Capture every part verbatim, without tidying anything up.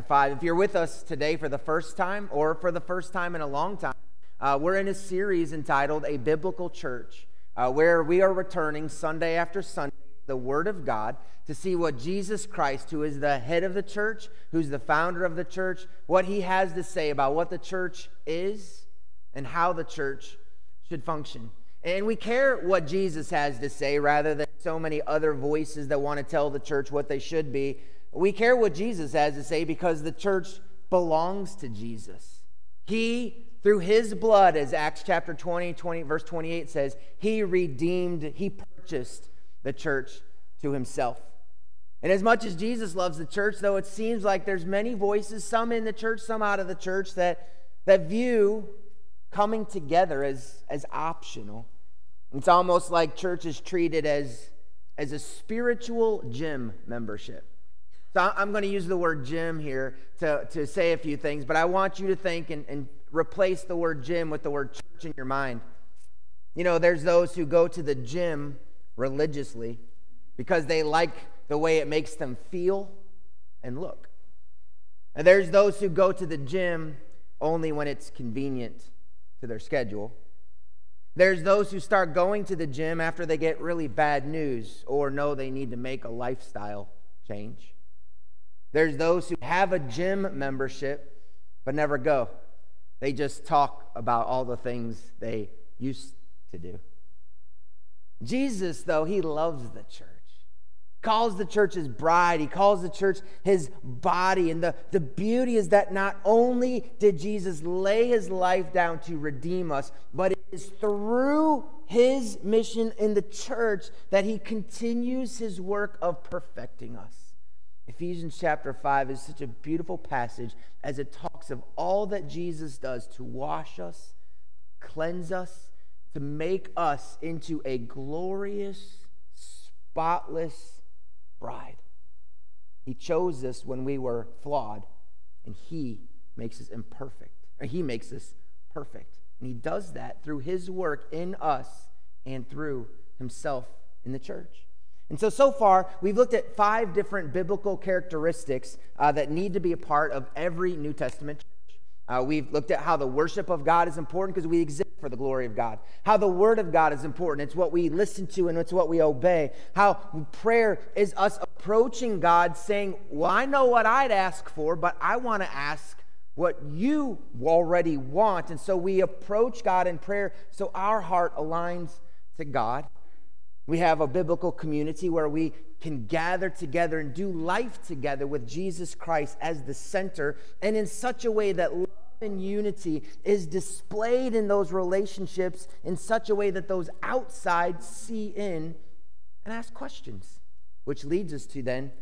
five. If you're with us today for the first time or for the first time in a long time, uh, we're in a series entitled A Biblical Church, uh, where we are returning Sunday after Sunday to the Word of God to see what Jesus Christ, who is the head of the church, who's the founder of the church, what he has to say about what the church is and how the church should function. And we care what Jesus has to say rather than so many other voices that want to tell the church what they should be. We care what Jesus has to say because the church belongs to Jesus. He, through his blood, as Acts chapter twenty, twenty verse twenty-eight says, he redeemed, he purchased the church to himself. And as much as Jesus loves the church, though it seems like there's many voices, some in the church, some out of the church, that, that view coming together as, as optional. It's almost like church is treated as, as a spiritual gym membership. So I'm going to use the word gym here to, to say a few things, but I want you to think and, and replace the word gym with the word church in your mind. You know, there's those who go to the gym religiously because they like the way it makes them feel and look. And there's those who go to the gym only when it's convenient to their schedule. There's those who start going to the gym after they get really bad news or know they need to make a lifestyle change. There's those who have a gym membership but never go. They just talk about all the things they used to do. Jesus, though, he loves the church. He calls the church his bride. He calls the church his body. And the, the beauty is that not only did Jesus lay his life down to redeem us, but it is through his mission in the church that he continues his work of perfecting us. Ephesians chapter five is such a beautiful passage as it talks of all that Jesus does to wash us, cleanse us, to make us into a glorious, spotless bride. He chose us when we were flawed, and he makes us imperfect. Or he makes us perfect. And he does that through his work in us and through himself in the church. And so, so far, we've looked at five different biblical characteristics uh, that need to be a part of every New Testament church. Uh, we've looked at how the worship of God is important because we exist for the glory of God. How the Word of God is important. It's what we listen to and it's what we obey. How prayer is us approaching God saying, well, I know what I'd ask for, but I want to ask what you already want. And so we approach God in prayer so our heart aligns to God. We have a biblical community where we can gather together and do life together with Jesus Christ as the center, and in such a way that love and unity is displayed in those relationships in such a way that those outside see in and ask questions, which leads us to then,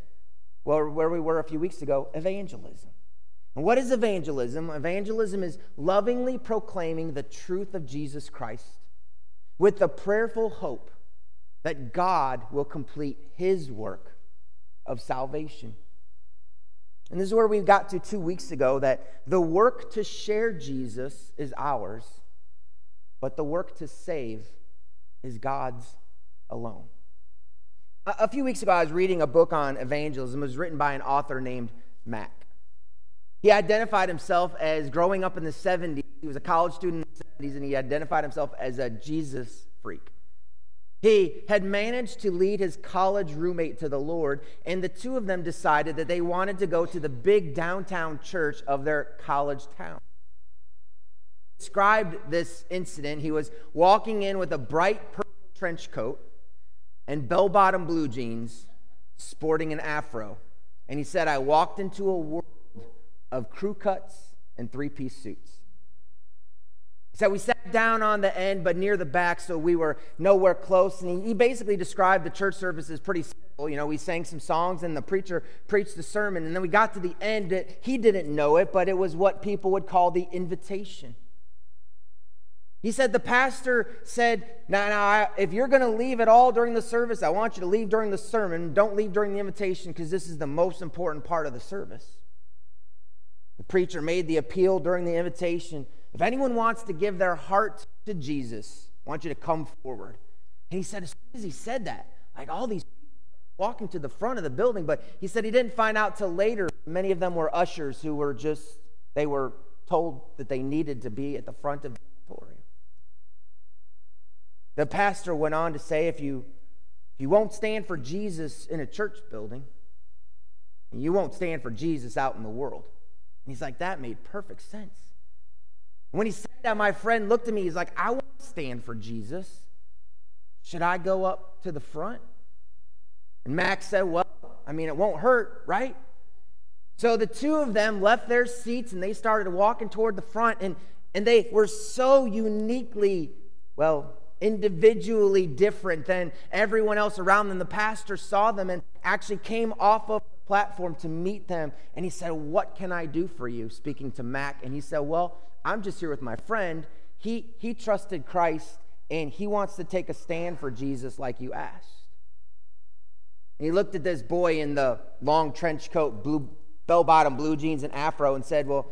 well, where we were a few weeks ago, evangelism. And what is evangelism? Evangelism is lovingly proclaiming the truth of Jesus Christ with the prayerful hope that God will complete his work of salvation. And this is where we got to two weeks ago, that the work to share Jesus is ours, but the work to save is God's alone. A, a few weeks ago, I was reading a book on evangelism. It was written by an author named Mack. He identified himself as growing up in the seventies. He was a college student in the seventies, and he identified himself as a Jesus freak. He had managed to lead his college roommate to the Lord, and the two of them decided that they wanted to go to the big downtown church of their college town. He described this incident. He was walking in with a bright purple trench coat and bell-bottom blue jeans, sporting an afro. And he said, I walked into a world of crew cuts and three-piece suits. So we sat down on the end, but near the back, so we were nowhere close. And he, he basically described the church service as pretty simple. You know, we sang some songs, and the preacher preached the sermon. And then we got to the end. It, he didn't know it, but it was what people would call the invitation. He said, the pastor said, now, now I, if you're going to leave at all during the service, I want you to leave during the sermon. Don't leave during the invitation, because this is the most important part of the service. The preacher made the appeal during the invitation. If anyone wants to give their heart to Jesus, I want you to come forward. And he said, as soon as he said that, like all these people walking to the front of the building, but he said he didn't find out till later. Many of them were ushers who were just, they were told that they needed to be at the front of the auditorium. The pastor went on to say, if you, if you won't stand for Jesus in a church building, you won't stand for Jesus out in the world. And he's like, that made perfect sense. When he said that, my friend looked at me. He's like, I won't stand for Jesus. Should I go up to the front? And Max said, well, I mean, it won't hurt, right? So the two of them left their seats, and they started walking toward the front, and, and they were so uniquely, well, individually different than everyone else around them. The pastor saw them and actually came off of the platform to meet them, and he said, what can I do for you? Speaking to Mac, and he said, well, I'm just here with my friend. He, he trusted Christ, and he wants to take a stand for Jesus like you asked. And he looked at this boy in the long trench coat, blue, bell-bottom blue jeans and afro, and said, well,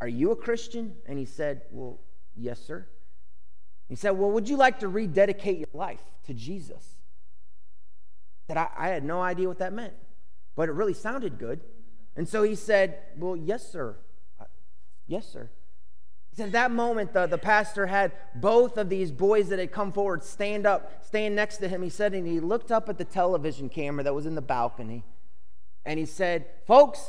are you a Christian? And he said, well, yes, sir. He said, well, would you like to rededicate your life to Jesus? That I, I had no idea what that meant, but it really sounded good. And so he said, well, yes, sir. Yes, sir. At that moment, the, the pastor had both of these boys that had come forward stand up, stand next to him. He said, and he looked up at the television camera that was in the balcony, and he said, folks,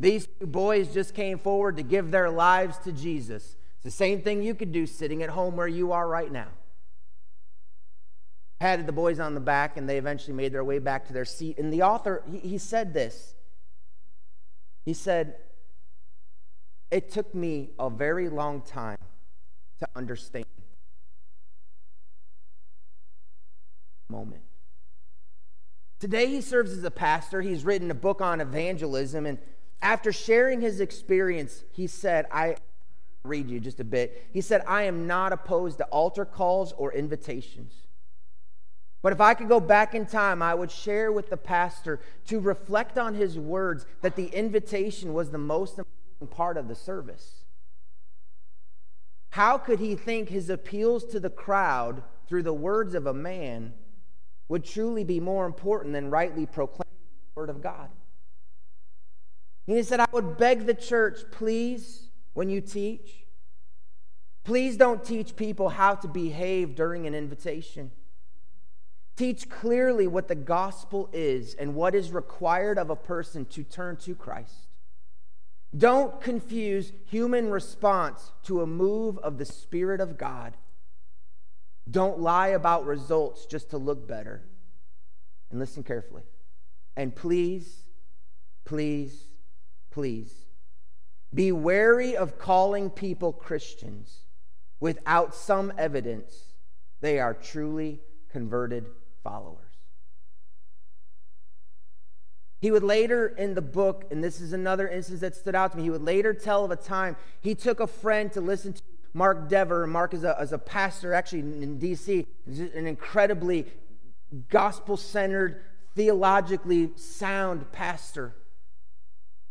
these two boys just came forward to give their lives to Jesus. It's the same thing you could do sitting at home where you are right now. Patted the boys on the back, and they eventually made their way back to their seat. And the author, he, he said this. He said, it took me a very long time to understand the moment. Today he serves as a pastor. He's written a book on evangelism, and after sharing his experience, he said, I read you just a bit. He said, I am not opposed to altar calls or invitations. But if I could go back in time, I would share with the pastor to reflect on his words that the invitation was the most important part of the service. How could he think his appeals to the crowd through the words of a man would truly be more important than rightly proclaiming the word of God? And he said, I would beg the church, please, when you teach, please don't teach people how to behave during an invitation. Teach clearly what the gospel is and what is required of a person to turn to Christ. Don't confuse human response to a move of the Spirit of God. Don't lie about results just to look better. And listen carefully. And please, please, please be wary of calling people Christians without some evidence they are truly converted followers. He would later in the book, and this is another instance that stood out to me, he would later tell of a time he took a friend to listen to Mark Dever. Mark is a, is a pastor actually in D C, an incredibly gospel-centered, theologically sound pastor.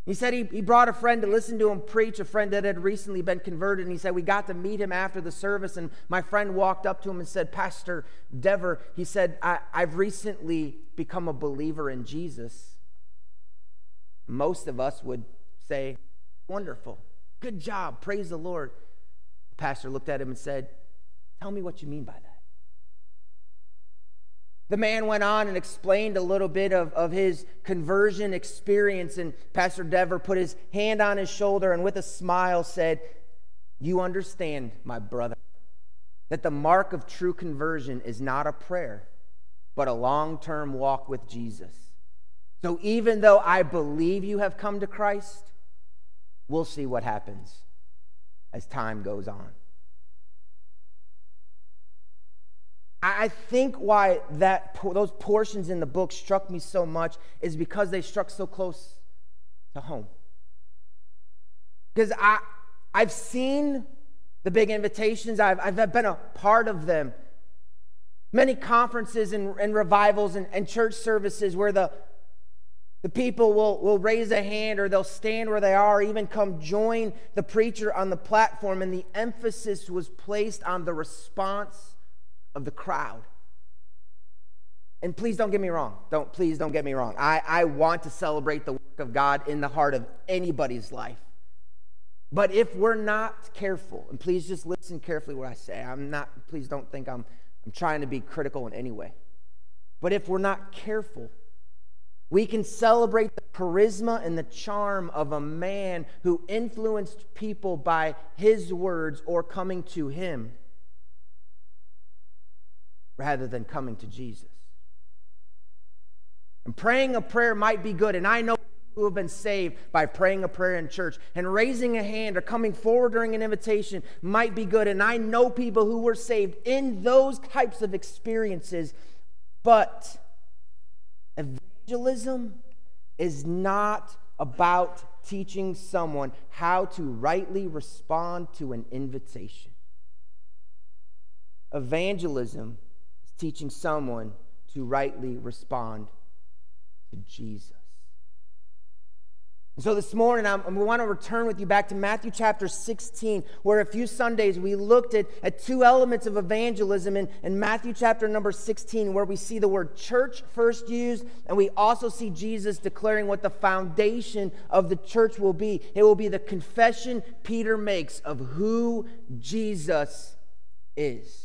He said he, he brought a friend to listen to him preach, a friend that had recently been converted, and he said, we got to meet him after the service, and my friend walked up to him and said, Pastor Dever, he said, I, I've recently become a believer in Jesus. Most of us would say, wonderful, good job, praise the Lord. The pastor looked at him and said, tell me what you mean by that. The man went on and explained a little bit of, of his conversion experience, and Pastor Dever put his hand on his shoulder and with a smile said, you understand, my brother, that the mark of true conversion is not a prayer, but a long-term walk with Jesus. So even though I believe you have come to Christ, we'll see what happens as time goes on. I think why that those portions in the book struck me so much is because they struck so close to home. Because I, I've seen the big invitations. I've, I've been a part of them. Many conferences and, and revivals and, and church services where the The people will, will raise a hand, or they'll stand where they are, or even come join the preacher on the platform. And the emphasis was placed on the response of the crowd. And please don't get me wrong. Don't, please don't get me wrong. I, I want to celebrate the work of God in the heart of anybody's life. But if we're not careful, and please just listen carefully what I say. I'm not, please don't think I'm, I'm trying to be critical in any way. But if we're not careful, we can celebrate the charisma and the charm of a man who influenced people by his words or coming to him rather than coming to Jesus. And praying a prayer might be good, and I know who have been saved by praying a prayer in church, and raising a hand or coming forward during an invitation might be good, and I know people who were saved in those types of experiences, but evangelism is not about teaching someone how to rightly respond to an invitation. Evangelism is teaching someone to rightly respond to Jesus. So this morning, I'm, we want to return with you back to Matthew chapter sixteen, where a few Sundays we looked at, at two elements of evangelism in, in Matthew chapter number sixteen, where we see the word church first used, and we also see Jesus declaring what the foundation of the church will be. It will be the confession Peter makes of who Jesus is.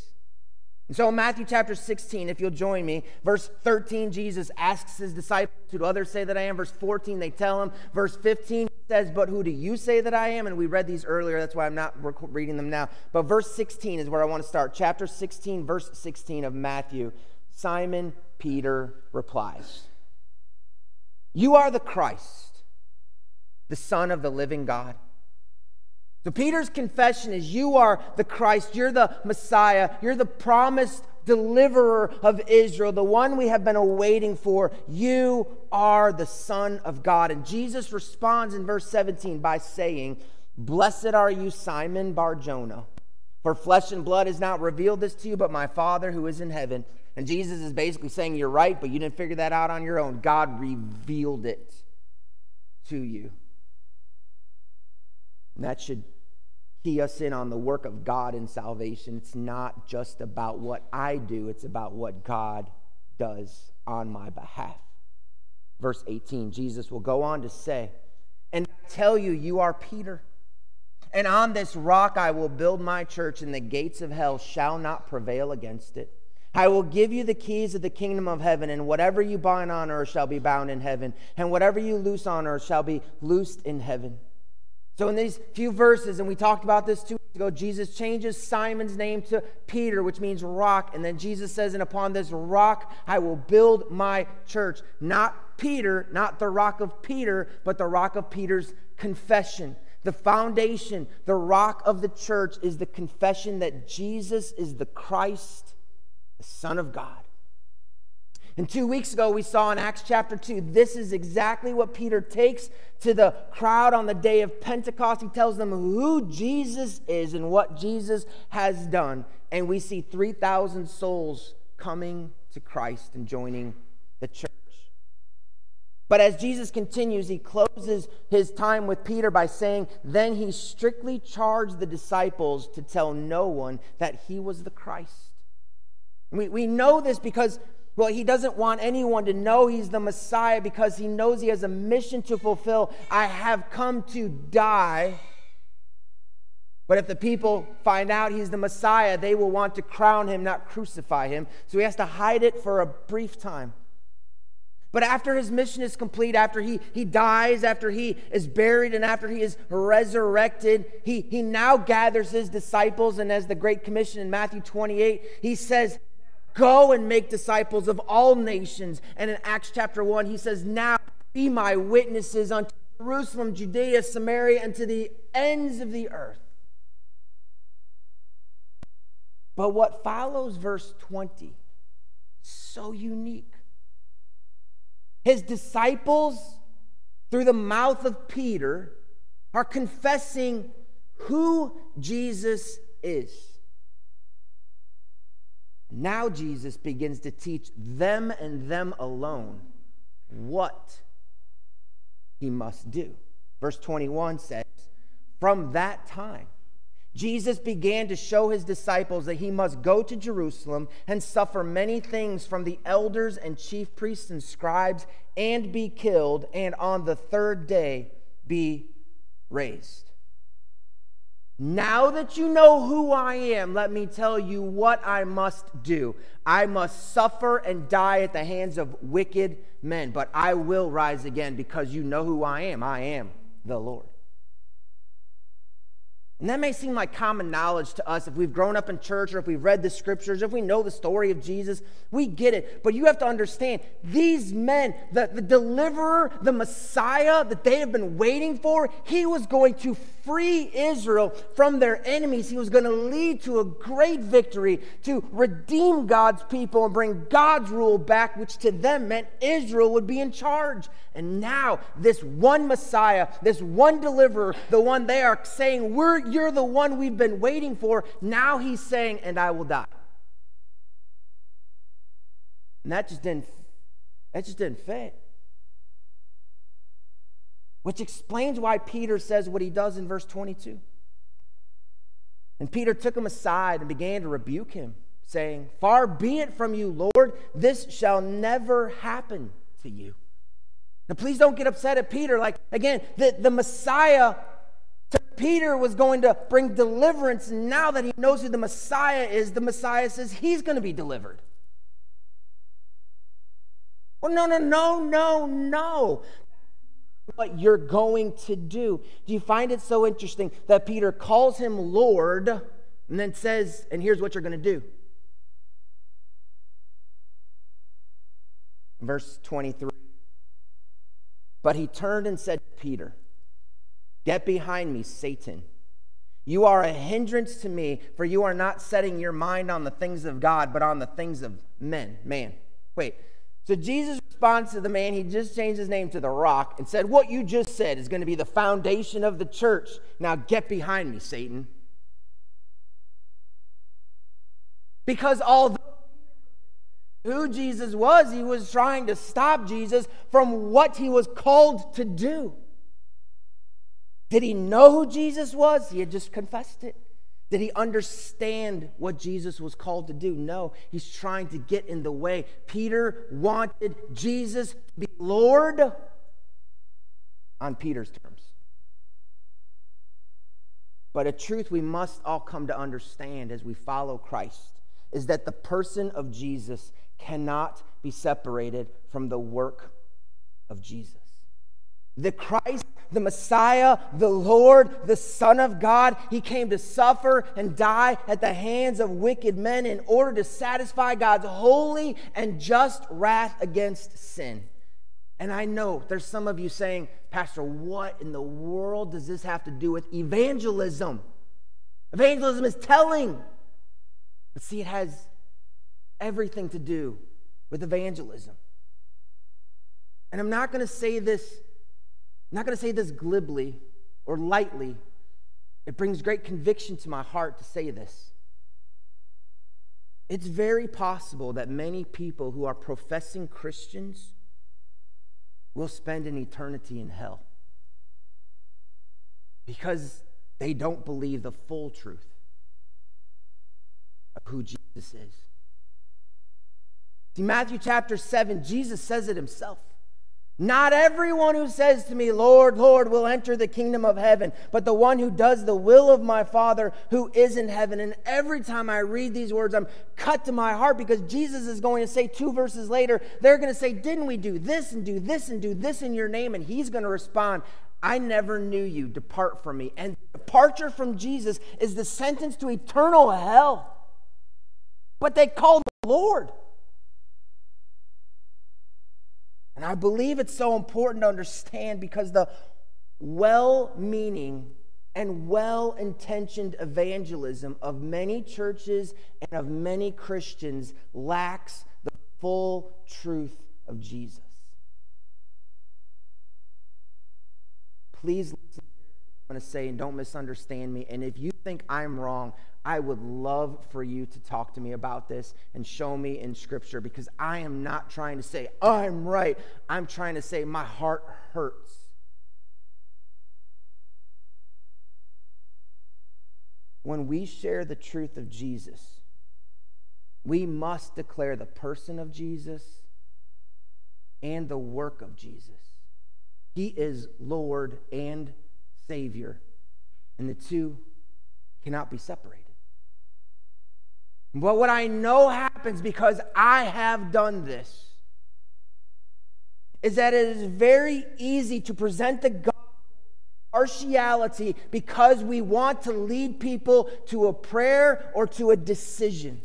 And so in Matthew chapter sixteen, if you'll join me, verse thirteen, Jesus asks his disciples, who do others say that I am? Verse fourteen, they tell him. Verse fifteen says, but who do you say that I am? And we read these earlier, that's why I'm not reading them now. But verse sixteen is where I want to start. Chapter sixteen, verse sixteen of Matthew. Simon Peter replies, "You are the Christ, the Son of the living God." So Peter's confession is, you are the Christ, you're the Messiah, you're the promised deliverer of Israel, the one we have been awaiting for. You are the Son of God. And Jesus responds in verse seventeen by saying, "Blessed are you, Simon Bar-Jonah, for flesh and blood has not revealed this to you, but my Father who is in heaven." And Jesus is basically saying, you're right, but you didn't figure that out on your own. God revealed it to you. And that should key us in on the work of God in salvation. It's not just about what I do. It's about what God does on my behalf. Verse eighteen, Jesus will go on to say, "And I tell you, you are Peter, and on this rock I will build my church, and the gates of hell shall not prevail against it. I will give you the keys of the kingdom of heaven, and whatever you bind on earth shall be bound in heaven, and whatever you loose on earth shall be loosed in heaven." So in these few verses, and we talked about this two weeks ago, Jesus changes Simon's name to Peter, which means rock. And then Jesus says, "And upon this rock I will build my church." Not Peter, not the rock of Peter, but the rock of Peter's confession. The foundation, the rock of the church is the confession that Jesus is the Christ, the Son of God. And two weeks ago, we saw in Acts chapter two, this is exactly what Peter takes to the crowd on the day of Pentecost. He tells them who Jesus is and what Jesus has done. And we see three thousand souls coming to Christ and joining the church. But as Jesus continues, he closes his time with Peter by saying, then he strictly charged the disciples to tell no one that he was the Christ. We, we know this because... well, he doesn't want anyone to know he's the Messiah, because he knows he has a mission to fulfill. I have come to die. But if the people find out he's the Messiah, they will want to crown him, not crucify him. So he has to hide it for a brief time. But after his mission is complete, after he, he dies, after he is buried, and after he is resurrected, he, he now gathers his disciples. And as the Great Commission in Matthew twenty-eight, he says, "Go and make disciples of all nations." And in Acts chapter one, he says, "Now be my witnesses unto Jerusalem, Judea, Samaria, and to the ends of the earth." But what follows verse twenty is so unique. His disciples, through the mouth of Peter, are confessing who Jesus is. Now Jesus begins to teach them and them alone what he must do. Verse twenty-one says, "From that time, Jesus began to show his disciples that he must go to Jerusalem and suffer many things from the elders and chief priests and scribes and be killed and on the third day be raised. Now that you know who I am, let me tell you what I must do. I must suffer and die at the hands of wicked men, but I will rise again because you know who I am. I am the Lord. And that may seem like common knowledge to us if we've grown up in church or if we've read the scriptures, if we know the story of Jesus, we get it. But you have to understand, these men, the, the deliverer, the Messiah that they have been waiting for, he was going to free Israel from their enemies. He was going to lead to a great victory, to redeem God's people and bring God's rule back, which to them meant Israel would be in charge. And now this one Messiah, this one deliverer, the one they are saying, we're you're the one we've been waiting for. Now he's saying, and I will die. And that just didn't, that just didn't fit. Which explains why Peter says what he does in verse twenty-two. And Peter took him aside and began to rebuke him, saying, "Far be it from you, Lord, this shall never happen to you." Now please don't get upset at Peter. Like, again, the, the Messiah to Peter was going to bring deliverance, and now that he knows who the Messiah is, the Messiah says he's going to be delivered. Well, no, no, no, no, no. What you're going to do. Do you find it so interesting that Peter calls him Lord and then says, and here's what you're going to do? Verse twenty-three. But he turned and said to Peter, "Get behind me, Satan. You are a hindrance to me, for you are not setting your mind on the things of God, but on the things of men." Man. Wait. So Jesus responds to the man, he just changed his name to The Rock, and said, "What you just said is going to be the foundation of the church. Now get behind me, Satan." Because although who Jesus was, he was trying to stop Jesus from what he was called to do. Did he know who Jesus was? He had just confessed it. Did he understand what Jesus was called to do? No, he's trying to get in the way. Peter wanted Jesus to be Lord on Peter's terms. But a truth we must all come to understand as we follow Christ is that the person of Jesus cannot be separated from the work of Jesus. The Christ, the Messiah, the Lord, the Son of God, he came to suffer and die at the hands of wicked men in order to satisfy God's holy and just wrath against sin. And I know there's some of you saying, "Pastor, what in the world does this have to do with evangelism? Evangelism is telling." But see, it has everything to do with evangelism. And I'm not going to say this I'm not going to say this glibly or lightly. It brings great conviction to my heart to say this. It's very possible that many people who are professing Christians will spend an eternity in hell because they don't believe the full truth of who Jesus is. See, Matthew chapter seven, Jesus says it himself. "Not everyone who says to me, 'Lord, Lord,' will enter the kingdom of heaven, but the one who does the will of my Father who is in heaven." And every time I read these words, I'm cut to my heart because Jesus is going to say two verses later, they're going to say, "Didn't we do this and do this and do this in your name?" And he's going to respond, "I never knew you. Depart from me." And departure from Jesus is the sentence to eternal hell. But they called the Lord. And I believe it's so important to understand because the well-meaning and well-intentioned evangelism of many churches and of many Christians lacks the full truth of Jesus. Please listen to what I'm going to say and don't misunderstand me. And if you think I'm wrong, I would love for you to talk to me about this and show me in Scripture, because I am not trying to say I'm right. I'm trying to say my heart hurts. when we share the truth of Jesus, we must declare the person of Jesus and the work of Jesus. He is Lord and Savior, and the two cannot be separated. But what I know happens because I have done this is that it is very easy to present the gospel partiality because we want to lead people to a prayer or to a decision.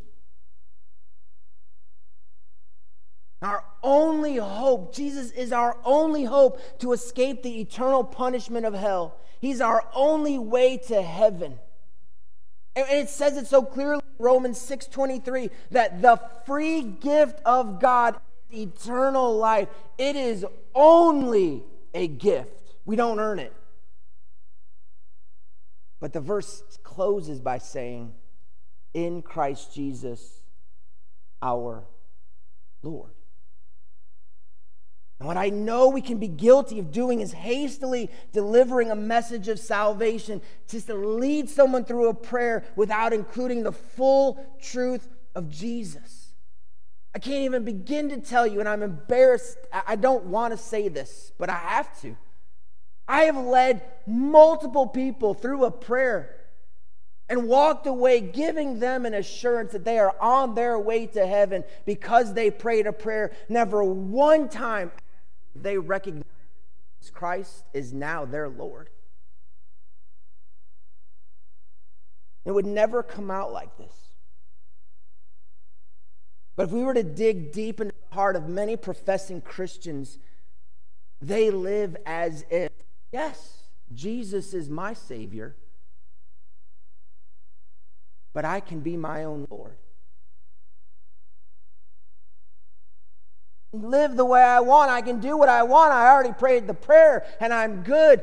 Our only hope, Jesus is our only hope to escape the eternal punishment of hell. He's our only way to heaven. And it says it so clearly in Romans six twenty-three that the free gift of God is eternal life. It is only a gift. We don't earn it. But the verse closes by saying, in Christ Jesus, our Lord. And what I know we can be guilty of doing is hastily delivering a message of salvation just to lead someone through a prayer without including the full truth of Jesus. I can't even begin to tell you, and I'm embarrassed. I don't want to say this, but I have to. I have led multiple people through a prayer and walked away giving them an assurance that they are on their way to heaven because they prayed a prayer. Never one time they recognized Christ is now their Lord. It would never come out like this. But if we were to dig deep into the heart of many professing Christians, they live as if, yes, Jesus is my Savior, but I can be my own Lord. Live the way I want. I can do what I want. I already prayed the prayer, and I'm good.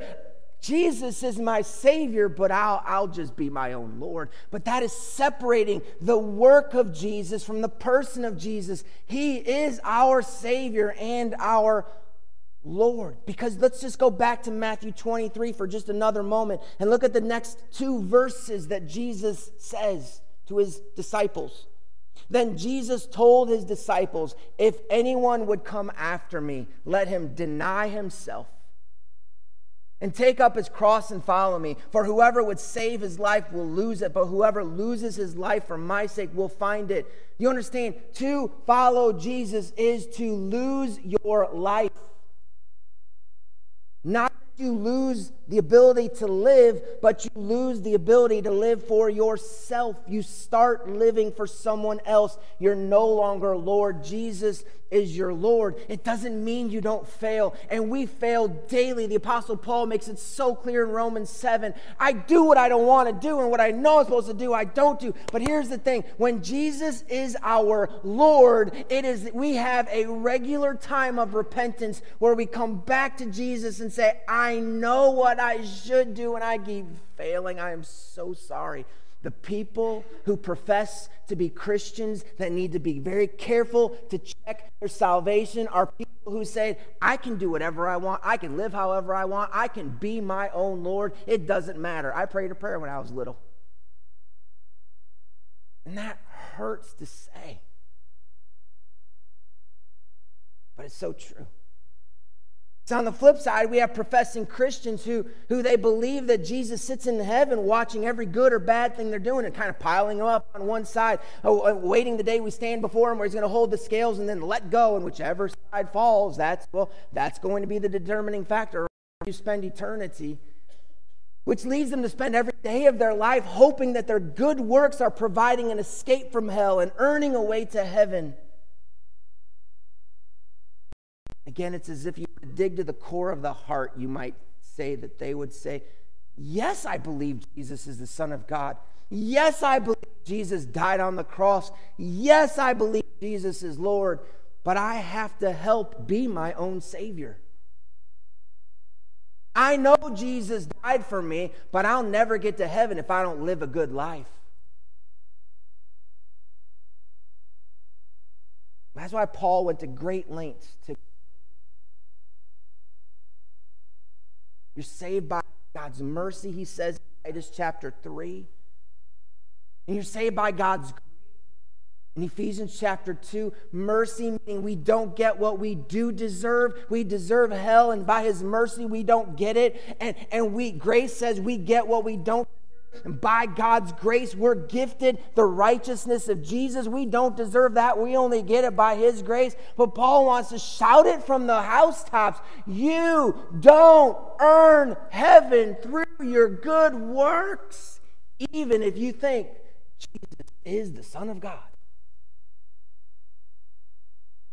Jesus is my Savior, but I'll, I'll just be my own Lord. But that is separating the work of Jesus from the person of Jesus. He is our Savior and our Lord. Because let's just go back to Matthew twenty-three for just another moment and look at the next two verses that Jesus says to his disciples. Then Jesus told his disciples, if anyone would come after me, let him deny himself and take up his cross and follow me. For whoever would save his life will lose it, but whoever loses his life for my sake will find it. You understand, to follow Jesus is to lose your life. Not that you lose the ability to live, but you lose the ability to live for yourself. You start living for someone else. You're no longer Lord. Jesus is your Lord. It doesn't mean you don't fail, and we fail daily. The Apostle Paul makes it so clear in Romans seven. I do what I don't want to do, and what I know I'm supposed to do, I don't do. But here's the thing. When Jesus is our Lord, it is we have a regular time of repentance where we come back to Jesus and say, I know what I should do, and I keep failing. I am so sorry. The people who profess to be Christians that need to be very careful to check their salvation are people who say, I can do whatever I want. I can live however I want. I can be my own Lord. It doesn't matter. I prayed a prayer when I was little. And that hurts to say. But it's so true. So on the flip side, we have professing Christians who, who they believe that Jesus sits in heaven watching every good or bad thing they're doing and kind of piling them up on one side, waiting the day we stand before him where he's going to hold the scales and then let go, and whichever side falls, that's, well, that's going to be the determining factor where you spend eternity, which leads them to spend every day of their life hoping that their good works are providing an escape from hell and earning a way to heaven. Again, it's as if you dig to the core of the heart, you might say that they would say, yes, I believe Jesus is the Son of God. Yes, I believe Jesus died on the cross. Yes, I believe Jesus is Lord, but I have to help be my own Savior. I know Jesus died for me, but I'll never get to heaven if I don't live a good life. That's why Paul went to great lengths to You're saved by God's mercy, he says in Titus chapter three. And you're saved by God's grace. In Ephesians chapter two, mercy meaning we don't get what we do deserve. We deserve hell, and by his mercy we don't get it. And, and we grace says we get what we don't deserve. And by God's grace we're gifted the righteousness of Jesus. We don't deserve that. We only get it by his grace. But Paul wants to shout it from the housetops. You don't earn heaven through your good works, even if you think Jesus is the Son of God.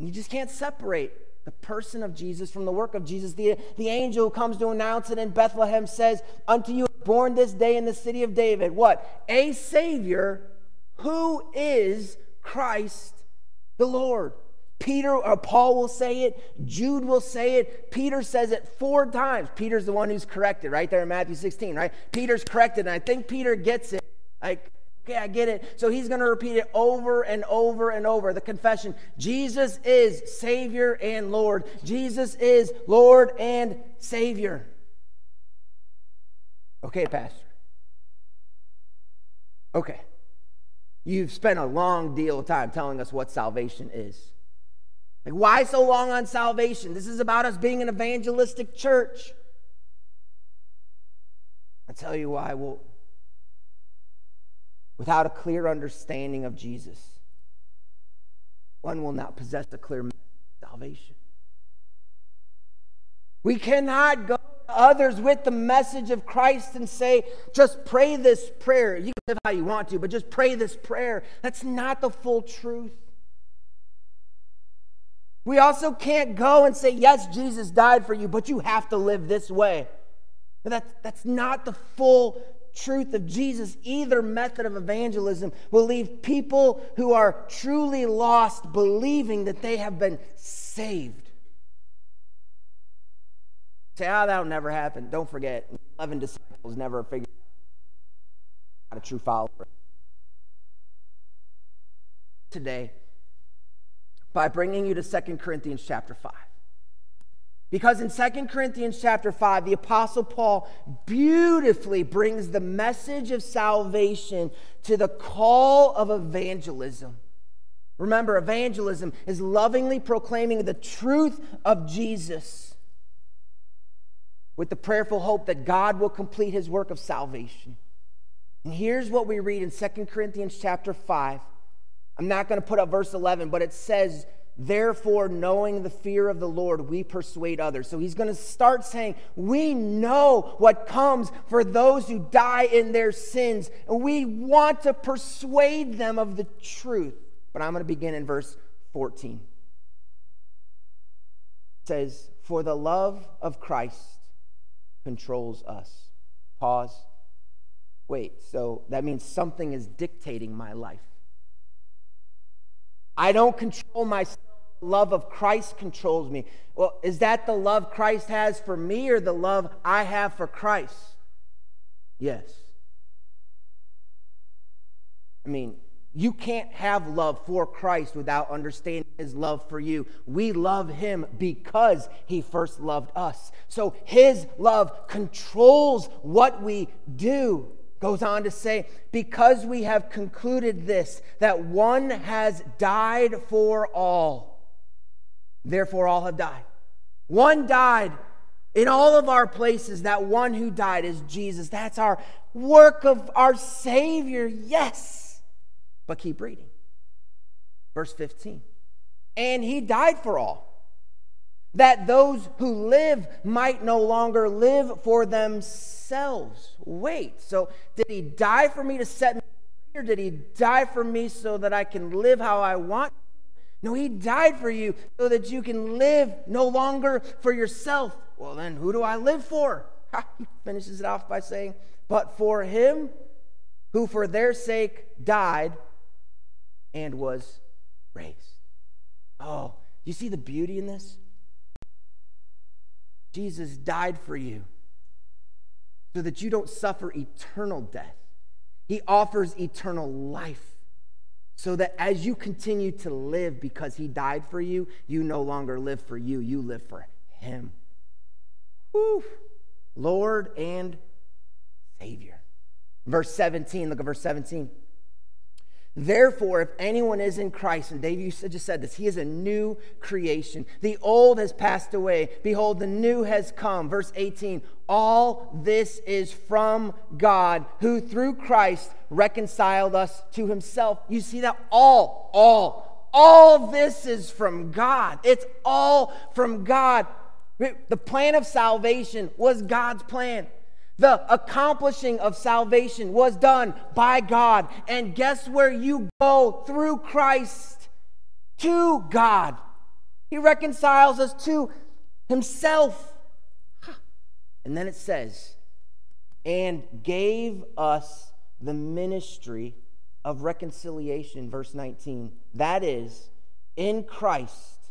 You just can't separate the person of Jesus from the work of Jesus. The, the angel who comes to announce it in Bethlehem says, unto you is born this day in the city of David, what? A Savior who is Christ the Lord. Peter or Paul will say it. Jude will say it. Peter says it four times. Peter's the one who's corrected right there in Matthew sixteen, right? Peter's corrected, and I think Peter gets it. Like, okay, I get it. So he's going to repeat it over and over and over. The confession, Jesus is Savior and Lord. Jesus is Lord and Savior. Okay, Pastor. Okay. You've spent a long deal of time telling us what salvation is. Like, why so long on salvation? This is about us being an evangelistic church. I'll tell you why. Well, without a clear understanding of Jesus, one will not possess a clear message of salvation. We cannot go to others with the message of Christ and say, just pray this prayer. You can live how you want to, but just pray this prayer. That's not the full truth. We also can't go and say, yes, Jesus died for you, but you have to live this way. That's, that's not the full truth. Truth of Jesus, either method of evangelism, will leave people who are truly lost believing that they have been saved. Say, ah, oh, that'll never happen. Don't forget, eleven disciples never figured out a true follower. Today, by bringing you to Second Corinthians chapter five. Because in Second Corinthians chapter five, the Apostle Paul beautifully brings the message of salvation to the call of evangelism. Remember, evangelism is lovingly proclaiming the truth of Jesus with the prayerful hope that God will complete his work of salvation. And here's what we read in Second Corinthians chapter five. I'm not going to put up verse eleven, but it says, therefore, knowing the fear of the Lord, we persuade others. So he's going to start saying, we know what comes for those who die in their sins, and we want to persuade them of the truth. But I'm going to begin in verse fourteen. It says, for the love of Christ controls us. Pause. Wait, so that means something is dictating my life. I don't control myself. Love of Christ controls me. Well, is that the love Christ has for me or the love I have for Christ? Yes. I mean, you can't have love for Christ without understanding his love for you. We love him because he first loved us. So his love controls what we do. Goes on to say, because we have concluded this, that one has died for all, therefore all have died. One died in all of our places. That one who died is Jesus. That's our work of our Savior, yes. But keep reading. Verse fifteen. And he died for all, that those who live might no longer live for themselves. Wait, so did he die for me to set me free, or did he die for me so that I can live how I want? No, he died for you so that you can live no longer for yourself. Well, then who do I live for? He finishes it off by saying, but for him who for their sake died and was raised. Oh, you see the beauty in this? Jesus died for you so that you don't suffer eternal death. He offers eternal life so that as you continue to live because he died for you, you no longer live for you. You live for him. Woo. Lord and Savior. Verse seventeen, look at verse seventeen. Therefore, if anyone is in Christ, and Dave, you just said this, he is a new creation. The old has passed away. Behold, the new has come. Verse eighteen, all this is from God, who through Christ reconciled us to himself. You see that? All, all, all this is from God. It's all from God. The plan of salvation was God's plan. The accomplishing of salvation was done by God. And guess where you go through Christ? To God. He reconciles us to himself. And then it says, and gave us the ministry of reconciliation, verse nineteen. That is, in Christ,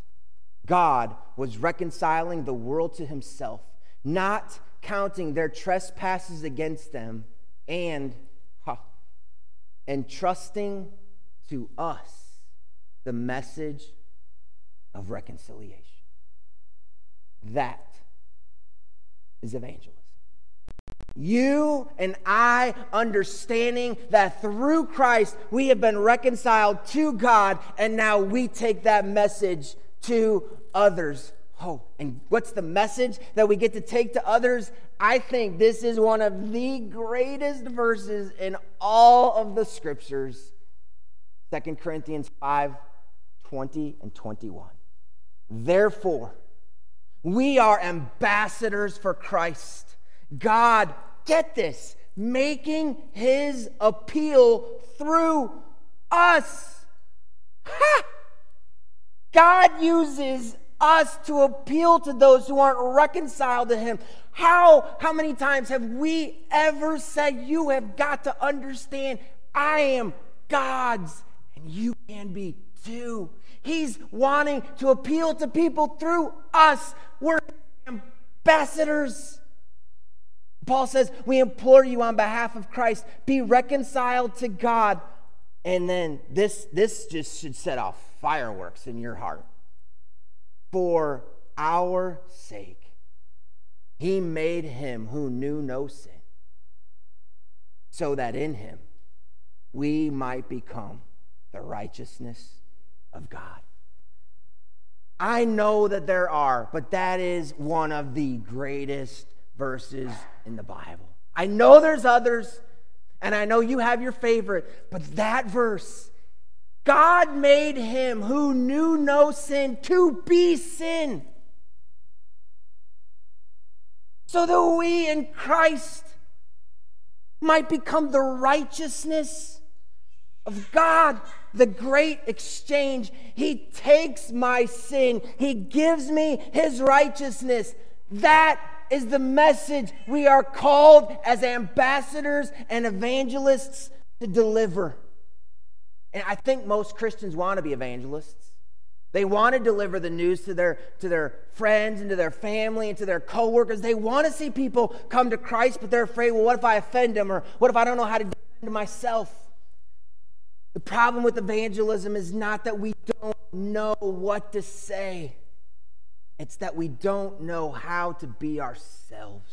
God was reconciling the world to himself, not counting their trespasses against them, and ha, entrusting to us the message of reconciliation. That is evangelism. You and I understanding that through Christ we have been reconciled to God, and now we take that message to others. Oh, and what's the message that we get to take to others? I think this is one of the greatest verses in all of the scriptures. Second Corinthians five, twenty and twenty-one. Therefore, we are ambassadors for Christ. God, get this, making his appeal through us. Ha! God uses us. us to appeal to those who aren't reconciled to him. How, how many times have we ever said, you have got to understand, I am God's and you can be too. He's wanting to appeal to people through us. We're ambassadors. Paul says, we implore you on behalf of Christ, be reconciled to God. And then this, this just should set off fireworks in your heart. For our sake, he made him who knew no sin, so that in him we might become the righteousness of God. I know that there are, but that is one of the greatest verses in the Bible. I know there's others, and I know you have your favorite, but that verse, God made him who knew no sin to be sin, so that we in Christ might become the righteousness of God. The great exchange. He takes my sin. He gives me his righteousness. That is the message we are called as ambassadors and evangelists to deliver. And I think most Christians want to be evangelists. They want to deliver the news to their, to their friends and to their family and to their coworkers. They want to see people come to Christ, but they're afraid, well, what if I offend them? Or what if I don't know how to defend myself? The problem with evangelism is not that we don't know what to say. It's that we don't know how to be ourselves.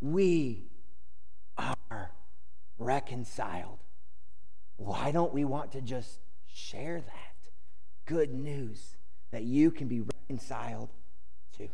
We are reconciled. Why don't we want to just share that good news that you can be reconciled to?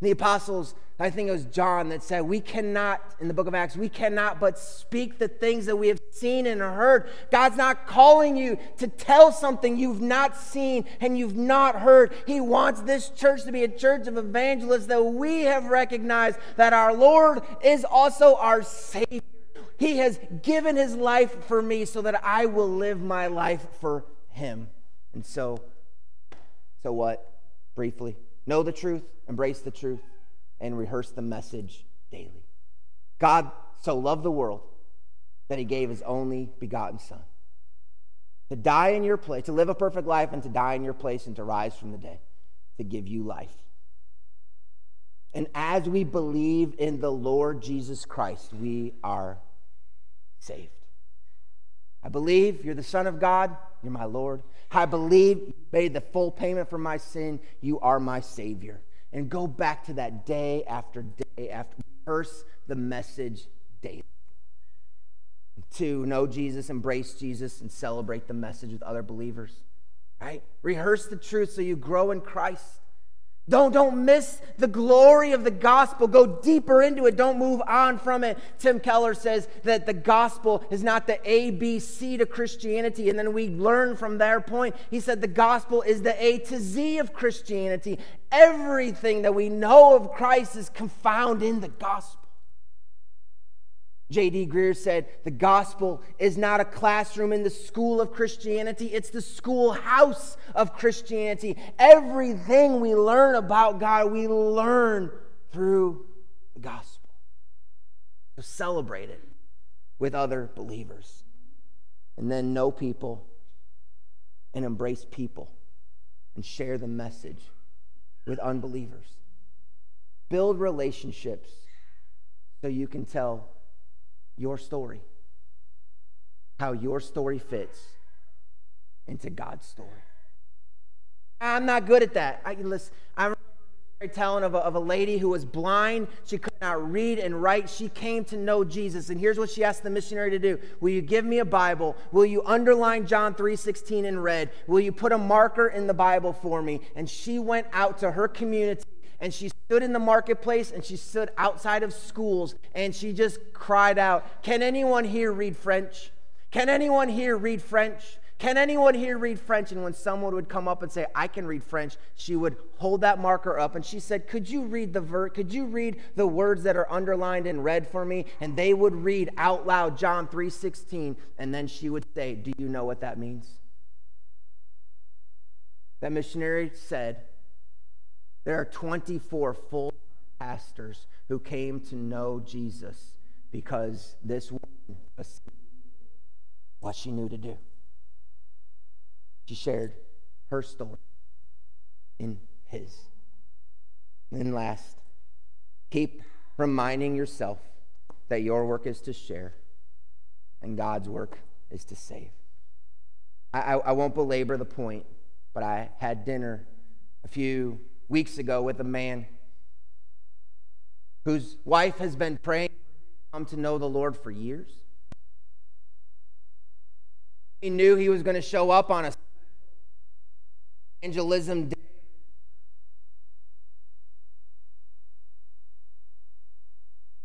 The apostles, I think it was John that said, we cannot, in the book of Acts, we cannot but speak the things that we have seen and heard. God's not calling you to tell something you've not seen and you've not heard. He wants this church to be a church of evangelists, that we have recognized that our Lord is also our Savior. He has given his life for me so that I will live my life for him. And so, so what? Briefly, know the truth, embrace the truth, and rehearse the message daily. God so loved the world that he gave his only begotten son to die in your place, to live a perfect life and to die in your place and to rise from the dead, to give you life. And as we believe in the Lord Jesus Christ, we are saved. I believe you're the Son of God. You're my Lord. I believe you made the full payment for my sin. You are my Savior. And go back to that day after day after. Rehearse the message daily. to know Jesus, embrace Jesus, and celebrate the message with other believers, right? Rehearse the truth so you grow in Christ. Don't, don't miss the glory of the gospel. Go deeper into it. Don't move on from it. Tim Keller says that the gospel is not the A, B, C to Christianity, and then we learn from their point. He said the gospel is the A to Z of Christianity. Everything that we know of Christ is confound in the gospel. J D Greer said, the gospel is not a classroom in the school of Christianity. It's the schoolhouse of Christianity. Everything we learn about God, we learn through the gospel. So celebrate it with other believers. And then know people and embrace people and share the message with unbelievers. Build relationships so you can tell your story, how your story fits into God's story. I'm not good at that. I listen. I remember telling of a, of a lady who was blind. She could not read and write. She came to know Jesus, and here's what she asked the missionary to do: "Will you give me a Bible? Will you underline John three sixteen in red? Will you put a marker in the Bible for me?" And she went out to her community. And she stood in the marketplace, and she stood outside of schools, and she just cried out, "Can anyone here read French? Can anyone here read French? Can anyone here read French?" And when someone would come up and say, "I can read French," she would hold that marker up, and she said, "Could you read the ver- could you read the words that are underlined in red for me?" And they would read out loud John three sixteen, and then she would say, "Do you know what that means?" That missionary said, there are twenty-four full pastors who came to know Jesus because this woman was what she knew to do. She shared her story in his. And last, keep reminding yourself that your work is to share and God's work is to save. I, I, I won't belabor the point, but I had dinner a few weeks ago with a man whose wife has been praying come to know the Lord for years. He knew he was going to show up on a evangelism day.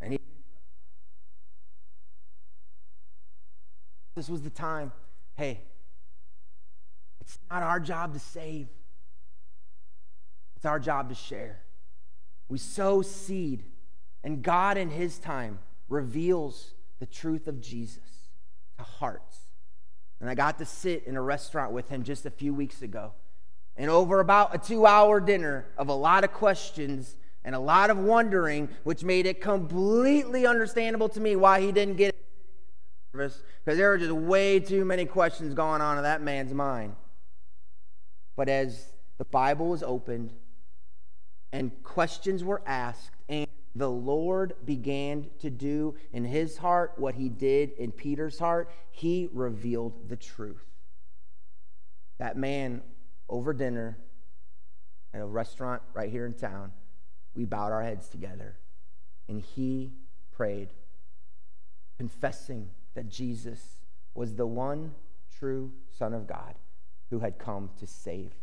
And he, this was the time. Hey, it's not our job to save. It's our job to share. We sow seed, and God in his time reveals the truth of Jesus to hearts. And I got to sit in a restaurant with him just a few weeks ago, and over about a two-hour dinner of a lot of questions and a lot of wondering, which made it completely understandable to me why he didn't get service, because there were just way too many questions going on in that man's mind. But as the Bible was opened, and questions were asked, and the Lord began to do in his heart what he did in Peter's heart. He revealed the truth. That man, over dinner, at a restaurant right here in town, we bowed our heads together, and he prayed, confessing that Jesus was the one true Son of God who had come to save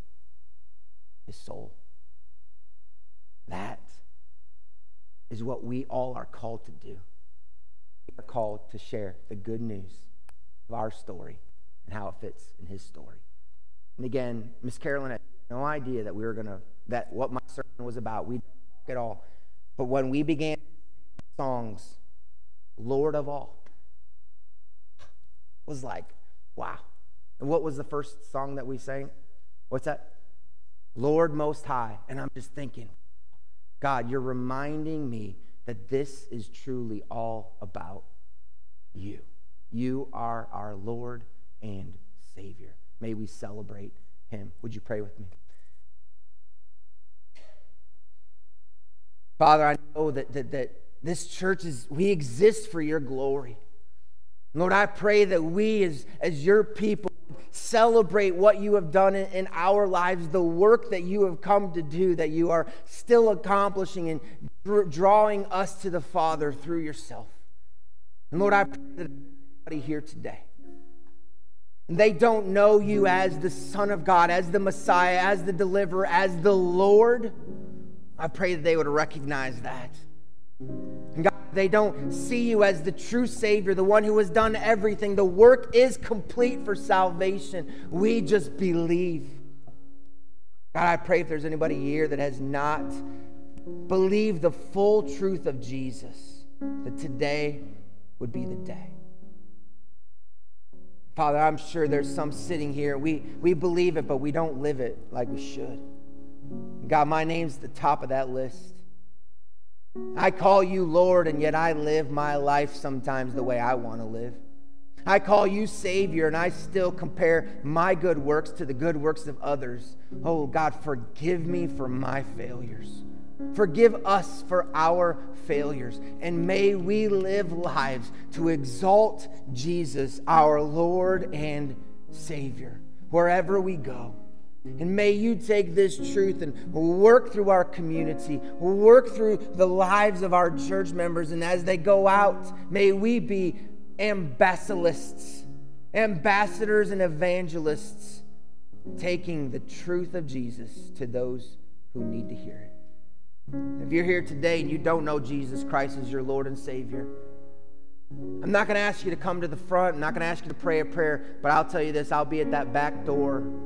his soul. That is what we all are called to do. We are called to share the good news of our story and how it fits in his story. And again, Miss Carolyn had no idea that we were gonna that what my sermon was about. We didn't talk at all. But when we began songs, Lord of All was like, wow. And what was the first song that we sang? What's that? Lord Most High. And I'm just thinking, God, you're reminding me that this is truly all about you. You are our Lord and Savior. May we celebrate him. Would you pray with me? Father, I know that, that, that this church is, we exist for your glory. Lord, I pray that we as, as your people celebrate what you have done in our lives, the work that you have come to do, that you are still accomplishing and drawing us to the Father through yourself. And Lord, I pray that somebody here today, and they don't know you as the Son of God, as the Messiah, as the Deliverer, as the Lord, I pray that they would recognize that. And God, they don't see you as the true Savior, the one who has done everything. The work is complete for salvation. We just believe. God, I pray if there's anybody here that has not believed the full truth of Jesus, that today would be the day. Father, I'm sure there's some sitting here. We, we believe it, but we don't live it like we should. God, my name's the top of that list. I call you Lord, and yet I live my life sometimes the way I want to live. I call you Savior, and I still compare my good works to the good works of others. Oh, God, forgive me for my failures. Forgive us for our failures. And may we live lives to exalt Jesus, our Lord and Savior, wherever we go. And may you take this truth and work through our community, work through the lives of our church members. And as they go out, may we be ambassadors, ambassadors and evangelists, taking the truth of Jesus to those who need to hear it. If you're here today and you don't know Jesus Christ as your Lord and Savior, I'm not going to ask you to come to the front. I'm not going to ask you to pray a prayer, but I'll tell you this, I'll be at that back door.